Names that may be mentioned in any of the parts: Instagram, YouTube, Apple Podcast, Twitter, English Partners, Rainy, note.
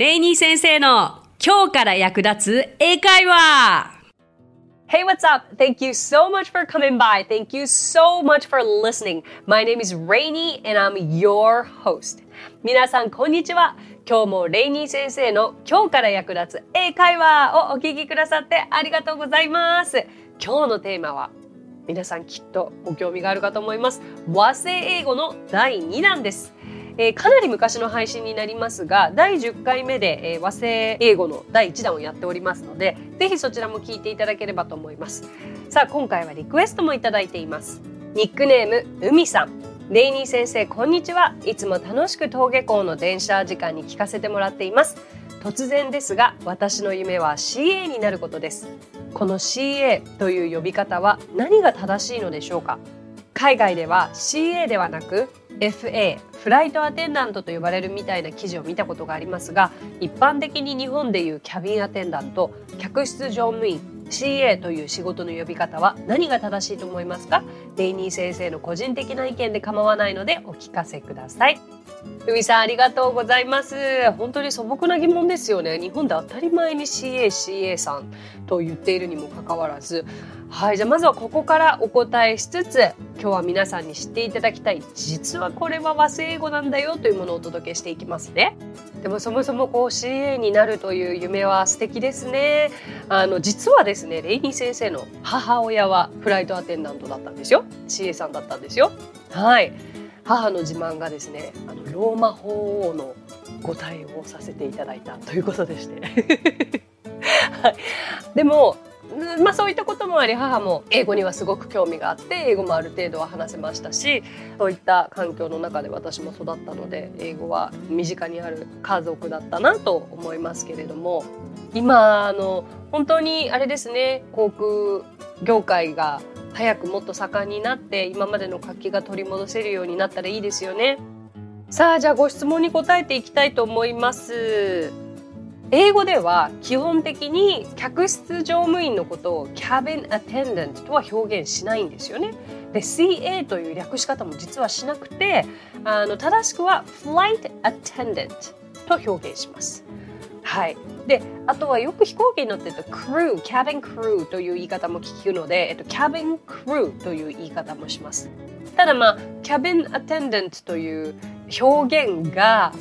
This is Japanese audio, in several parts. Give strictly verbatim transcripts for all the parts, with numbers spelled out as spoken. Rainy先生の今日から役立つ英会話。Hey, what's up? Thank you so much for coming by. Thank you so much for listening. My name is Rainy and I'm your host. 皆さんこんにちは。今日もレイニー先生の今日から役立つ英会話をお聞きくださってありがとうございます。今日のテーマは皆さんきっとご興味があるかと思います。和製英語のだいに弾です。えー、かなり昔の配信になりますが、だいじゅっかいめで、えー、和製英語のだいいち弾をやっておりますので、ぜひそちらも聞いていただければと思います。さあ、今回はリクエストもいただいています。ニックネーム、うみさん。レイニー先生、こんにちは。いつも楽しく登下校の電車時間に聞かせてもらっています。突然ですが、私の夢は シーエー になることです。この シーエー という呼び方は何が正しいのでしょうか？海外では シーエー ではなく エフエー フライトアテンダントと呼ばれるみたいな記事を見たことがありますが、一般的に日本でいうキャビンアテンダント、客室乗務員、 シーエー という仕事の呼び方は何が正しいと思いますか？レイニー先生の個人的な意見で構わないのでお聞かせください。うみさん、ありがとうございます。本当に素朴な疑問ですよね。日本で当たり前に シーエー、シーエー さんと言っているにもかかわらず、はい、じゃあまずはここからお答えしつつ、今日は皆さんに知っていただきたい、実はこれは和製英語なんだよというものをお届けしていきますね。でもそもそもこう シーエー になるという夢は素敵ですね。あの実はですね、レイニー先生の母親はフライトアテンダントだったんですよ。 シーエー さんだったんですよ。はい、母の自慢がですね、あのローマ法王のご対応をさせていただいたということでして、はい、でも、まあ、そういったこともあり、母も英語にはすごく興味があって、英語もある程度は話せましたし、そういった環境の中で私も育ったので、英語は身近にある家族だったなと思いますけれども、今あの本当にあれですね、航空業界が早くもっと盛んになって、今までの活気が取り戻せるようになったらいいですよね。さあ、じゃあご質問に答えていきたいと思います。英語では基本的に客室乗務員のことをキャビンアテンダントとは表現しないんですよね。で、 シーエー という略し方も実はしなくて、あの正しくはフライトアテンダントと表現します。はい。で、あとはよく飛行機に乗っているとクルー、キャビンクルーという言い方も聞くので、えっと、キャビンクルーという言い方もします。ただ、まあ、キャビンアテンダントという表現が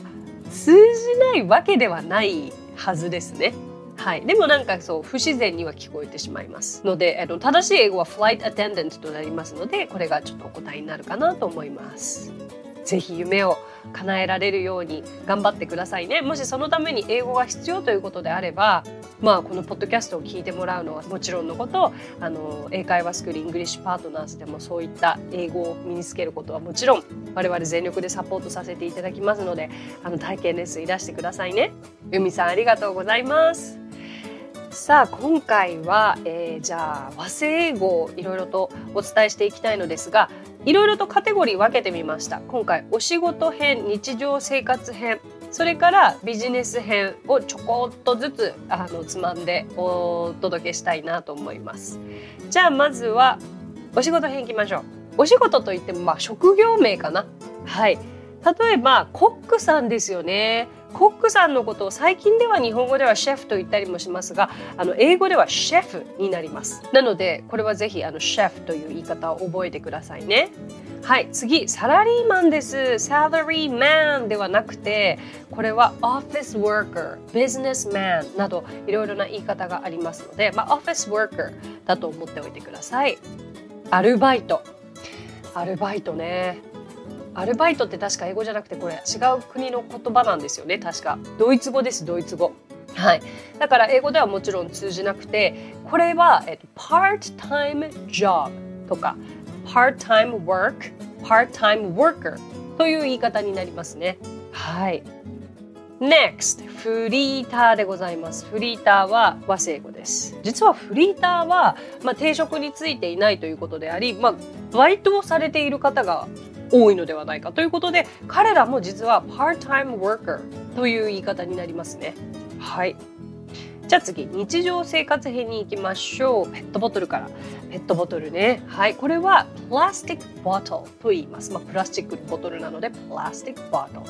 通じないわけではないはずですね。はい、でもなんかそう不自然には聞こえてしまいますので、あの正しい英語はフライトアテンダントとなりますので、これがちょっとお答えになるかなと思います。ぜひ夢を叶えられるように頑張ってくださいね。もしそのために英語が必要ということであれば、まあ、このポッドキャストを聞いてもらうのはもちろんのこと、あの英会話スクール English Partners でもそういった英語を身につけることはもちろん我々全力でサポートさせていただきますので、あの体験レッスンいらしてくださいね。うみさん、ありがとうございます。さあ、今回は、えー、じゃあ和製英語をいろいろとお伝えしていきたいのですが、いろいろとカテゴリー分けてみました。今回お仕事編、日常生活編、それからビジネス編をちょこっとずつあのつまんでお届けしたいなと思います。じゃあまずはお仕事編いきましょう。お仕事といっても、まあ、職業名かな。はい。例えばコックさんですよね。コックさんのことを最近では日本語ではシェフと言ったりもしますが、あの英語ではシェフになります。なのでこれはぜひあのシェフという言い方を覚えてくださいね。はい、次サラリーマンです。サラリーマンではなくて、これはオフィスワーカー、ビジネスマンなどいろいろな言い方がありますので、まあ、オフィスワーカーだと思っておいてください。アルバイト、アルバイトね。アルバイトって確か英語じゃなくて、これ違う国の言葉なんですよね。確かドイツ語です。ドイツ語。はい、だから英語ではもちろん通じなくて、これは、えっと、part-time job とか part-time work、 part-time worker という言い方になりますね。はい。 ネクスト フリーターでございます。フリーターは和製英語です。実はフリーターは、まあ、定職についていないということであり、まあ、バイトをされている方が多いのではないかということで、彼らも実は part-time worker という言い方になりますね。はい。じゃあ次、日常生活編に行きましょう。ペットボトルから。ペットボトルね。はい。これは plastic bottle と言います。まあ、プラスチックのボトルなので plastic bottle。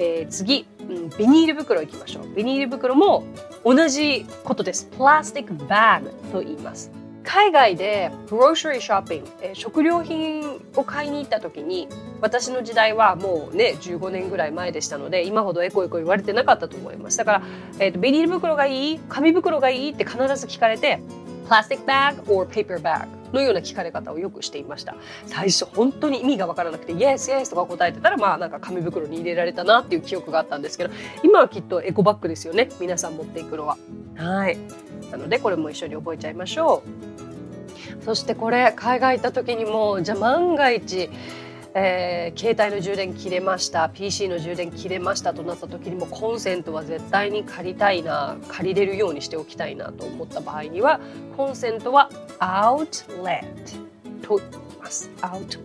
えー、次、うん、ビニール袋いきましょう。ビニール袋も同じことです。プラスティックバッグと言います。海外でグローシャリーショッピング、えー、食料品を買いに行った時に、私の時代はもうねじゅうごねんぐらい前でしたので、今ほどエコエコ言われてなかったと思います。だから、えーと、ビニール袋がいい、紙袋がいいって必ず聞かれて、プラスティックバッグ or paper bag のような聞かれ方をよくしていました。最初本当に意味が分からなくて Yes, yes とか答えてたら、まあなんか紙袋に入れられたなっていう記憶があったんですけど、今はきっとエコバッグですよね。皆さん持っていくのは。はい。なのでこれも一緒に覚えちゃいましょう。そしてこれ海外行った時にも、じゃあ万が一、えー、携帯の充電切れました ピーシー の充電切れましたとなった時にも、コンセントは絶対に借りたいな借りれるようにしておきたいなと思った場合には、コンセントはアウトレットと言います。アウトレッ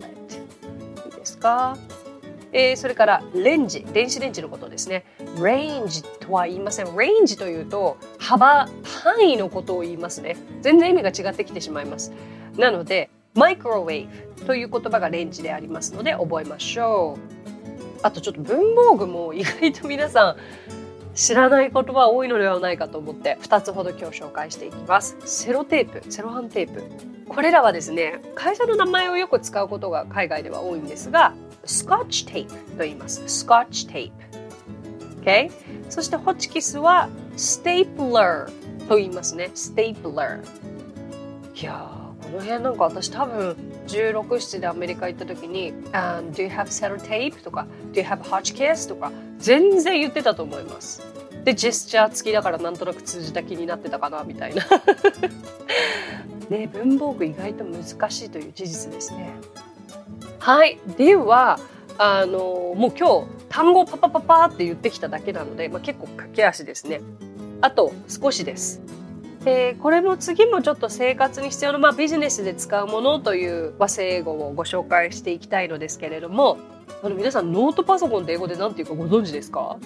トいいですか、えー、それからレンジ、電子レンジのことですね。レンジとは言いません。レンジというと幅、範囲のことを言いますね。全然意味が違ってきてしまいます。なのでマイクロウェーブという言葉がレンジでありますので覚えましょう。あとちょっと文房具も意外と皆さん知らない言葉多いのではないかと思って、ふたつほど今日紹介していきます。セロテープ、セロハンテープ、これらはですね、会社の名前をよく使うことが海外では多いんですが、スコッチテープと言います。スコッチテープ、okay? そしてホチキスはステープラーと言いますね。ステープラー。いやー、この辺なんか私多分じゅうろく、じゅうななでアメリカ行った時に、um, Do you have sellotape? とか Do you have hotchkiss? とか全然言ってたと思います。でジェスチャー付きだからなんとなく通じた気になってたかなみたいなね、文房具意外と難しいという事実ですね。はい、ではあのもう今日単語をパパパパって言ってきただけなので、まあ、結構駆け足ですね。あと少しです。えー、これも次もちょっと生活に必要な、まあ、ビジネスで使うものという和製英語をご紹介していきたいのですけれども、あの皆さんノートパソコンって英語で何ていうかご存知ですか？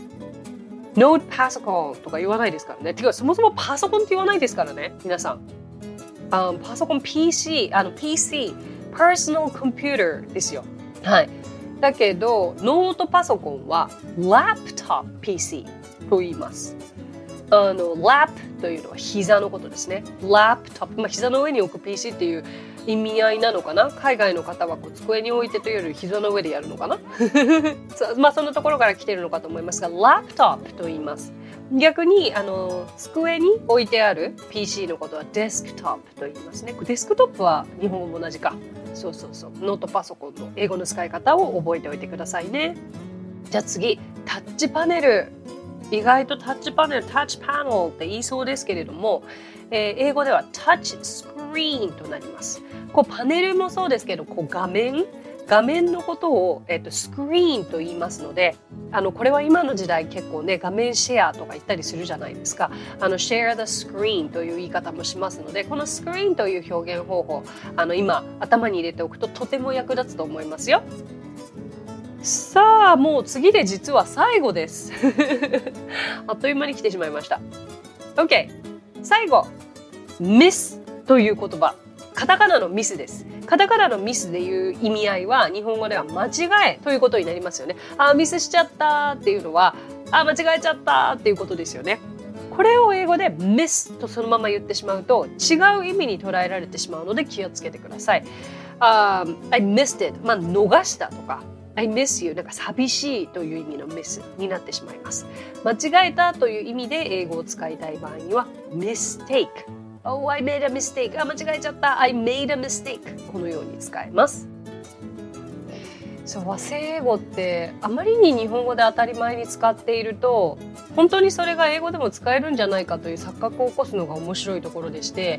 ノートパソコンとか言わないですからね。てかそもそもパソコンって言わないですからね皆さん。あのパソコン ピーシー、 あの ピーシー Personal Computer ですよ。はい。だけどノートパソコンは Laptop ピーシー と言います。あのラップというのは膝のことですね。ラップトップ、まあ、膝の上に置く ピーシー っていう意味合いなのかな。海外の方はこう机に置いてというより膝の上でやるのかなそ, まあ、そのところから来てるのかと思いますが、ラップトップと言います。逆にあの机に置いてある ピーシー のことはデスクトップと言いますね。デスクトップは日本語も同じか。そうそうそう、ノートパソコンの英語の使い方を覚えておいてくださいね。じゃあ次、タッチパネル。意外とタッチパネル、タッチパネルって言いそうですけれども、えー、英語ではタッチスクリーンとなります。こうパネルもそうですけど、こう画面、画面のことを、えーと、スクリーンと言いますので、あのこれは今の時代結構ね、画面シェアとか言ったりするじゃないですか。あのシェア・ザ・スクリーンという言い方もしますので、このスクリーンという表現方法、あの今頭に入れておくととても役立つと思いますよ。さあもう次で実は最後ですあっという間に来てしまいました。 OK、 最後、ミスという言葉、カタカナのミスです。カタカナのミスでいう意味合いは日本語では間違えということになりますよね。あ、ミスしちゃったっていうのは、あ、間違えちゃったっていうことですよね。これを英語でミスとそのまま言ってしまうと違う意味に捉えられてしまうので気をつけてください。あ、I missed it、まあ、逃したとかI miss you、 なんか寂しいという意味のミスになってしまいます。間違えたという意味で英語を使いたい場合には mistake。 Oh, I made a mistake。 あ、間違えちゃった。I made a mistake。 このように使えます。そう、和製英語ってあまりに日本語で当たり前に使っていると、本当にそれが英語でも使えるんじゃないかという錯覚を起こすのが面白いところでして、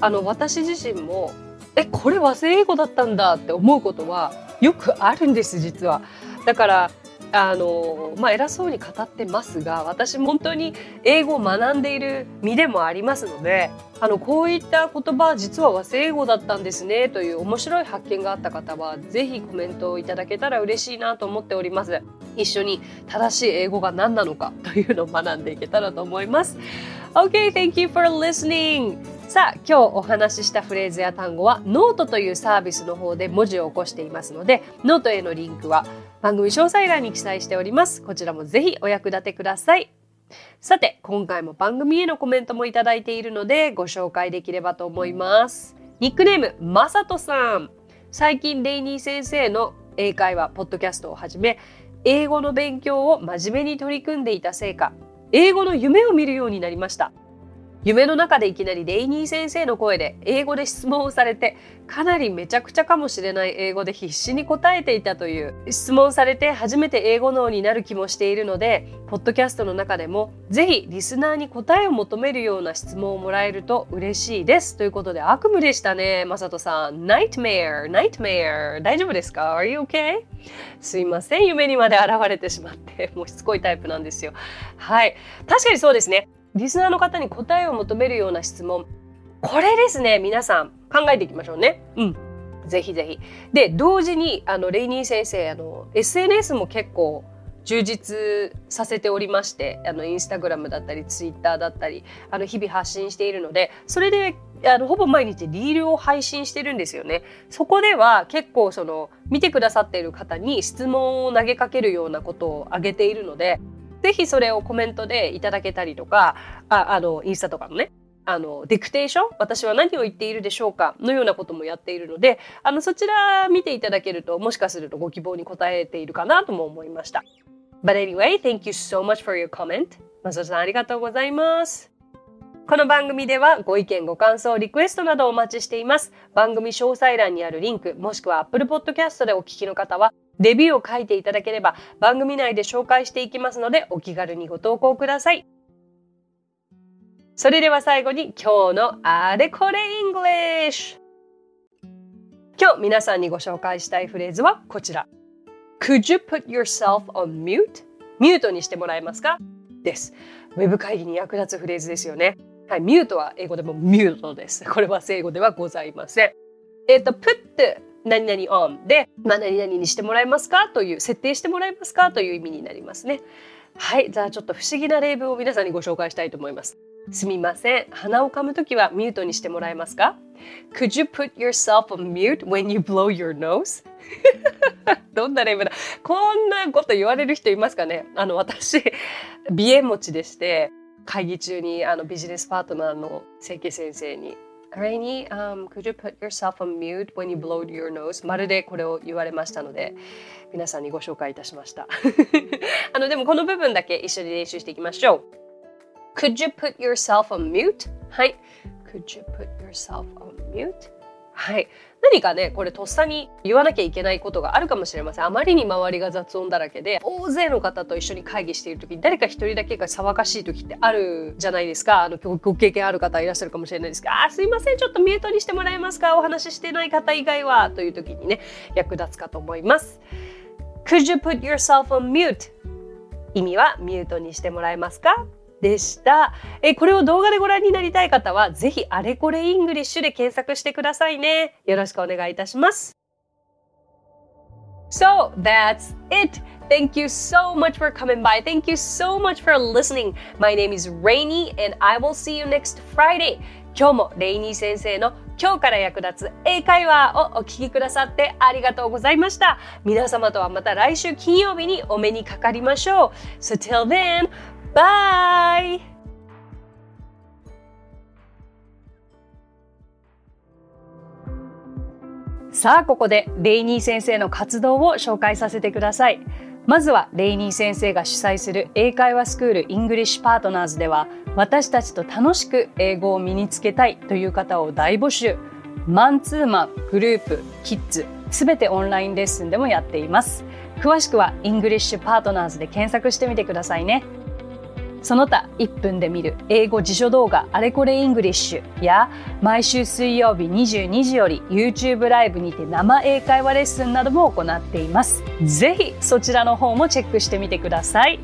あの私自身もえ、これ和製英語だったんだって思うことはよくあるんです、実は。だからあの、まあ、偉そうに語ってますが、私も本当に英語を学んでいる身でもありますので、あのこういった言葉実は和製英語だったんですねという面白い発見があった方はぜひコメントをいただけたら嬉しいなと思っております。一緒に正しい英語が何なのかというのを学んでいけたらと思います。 OK, thank you for listening。さあ今日お話ししたフレーズや単語はノートというサービスの方で文字を起こしていますので、ノートへのリンクは番組詳細欄に記載しております。こちらもぜひお役立てください。さて、今回も番組へのコメントもいただいているのでご紹介できればと思います。ニックネーム、まさとさん。最近レイニー先生の英会話ポッドキャストをはじめ、英語の勉強を真面目に取り組んでいたせいか、英語の夢を見るようになりました。夢の中でいきなりレイニー先生の声で英語で質問をされて、かなりめちゃくちゃかもしれない英語で必死に答えていたという、質問されて初めて英語脳になる気もしているので、ポッドキャストの中でもぜひリスナーに答えを求めるような質問をもらえると嬉しいです。ということで、悪夢でしたね、まさとさん。Nightmare, Nightmare。大丈夫ですか ？Are you okay？ すいません、夢にまで現れてしまって、もうしつこいタイプなんですよ。はい、確かにそうですね。リスナーの方に答えを求めるような質問、これですね、皆さん考えていきましょうね。うん、ぜひぜひ。で、同時にあのレイニー先生、あの エスエヌエス も結構充実させておりまして、あのインスタグラムだったりツイッターだったり、あの日々発信しているので、それであのほぼ毎日リールを配信してるんですよね。そこでは結構その見てくださっている方に質問を投げかけるようなことを挙げているので、ぜひそれをコメントでいただけたりとか、ああのインスタとかのね、あのディクテーション、私は何を言っているでしょうかのようなこともやっているので、あのそちら見ていただけると、もしかするとご希望に応えているかなとも思いました。But anyway, thank you so much for your comment. まさとさん、ありがとうございます。この番組ではご意見、ご感想、リクエストなどお待ちしています。番組詳細欄にあるリンク、もしくは Apple Podcast でお聞きの方は、レビューを書いていただければ番組内で紹介していきますので、お気軽にご投稿ください。それでは最後に今日のあれこれ English。 今日皆さんにご紹介したいフレーズはこちら。 Could you put yourself on mute? ミュートにしてもらえますか？です。ウェブ会議に役立つフレーズですよね。はい、ミュートは英語でもミュートです。これは正語ではございません。えっと put何々 on で、まあ、何々にしてもらえますかという、設定してもらえますかという意味になりますね。はい、じゃあちょっと不思議な例文を皆さんにご紹介したいと思います。すみません、鼻を噛むときはミュートにしてもらえますか？ Could you put yourself on mute when you blow your nose? どんな例文だ。こんなこと言われる人いますかね。あの私、鼻炎持ちでして、会議中にあのビジネスパートナーの清家先生にRainy, um, could you put yourself on mute when you blow your nose? まるでこれを言われましたので、皆さんにご紹介いたしました。あのでもこの部分だけ一緒に練習していきましょう。Could you put yourself on mute? はい。Could you put yourself on mute? はい。何かね、これとっさに言わなきゃいけないことがあるかもしれません。あまりに周りが雑音だらけで、大勢の方と一緒に会議しているとき、誰か一人だけが騒がしいときってあるじゃないですか。あのご経験ある方いらっしゃるかもしれないですけど、あ、すいません、ちょっとミュートにしてもらえますか、お話ししてない方以外は、というときにね、役立つかと思います。 Could you put yourself on mute? 意味はミュートにしてもらえますかでした。え、これを動画でご覧になりたい方は、ぜひあれこれイングリッシュで検索してくださいね。よろしくお願いいたします。So, that's it! Thank you so much for coming by. Thank you so much for listening. My name is Rainy and I will see you next Friday. 今日もレイニー先生の今日から役立つ英会話をお聞きくださってありがとうございました。皆様とはまた来週金曜日にお目にかかりましょう。So till then!Bye!さあ、ここでレイニー先生の活動を紹介させてください。まずはレイニー先生が主催する英会話スクール English Partners では、私たちと楽しく英語を身につけたいという方を大募集。マンツーマン、グループ、キッズ、すべてオンラインレッスンでもやっています。詳しくは English Partners で検索してみてくださいね。その他、いっぷんで見る英語辞書動画あれこれイングリッシュや、毎週水曜日にじゅうにじより YouTube ライブにて生英会話レッスンなども行っています。ぜひそちらの方もチェックしてみてください。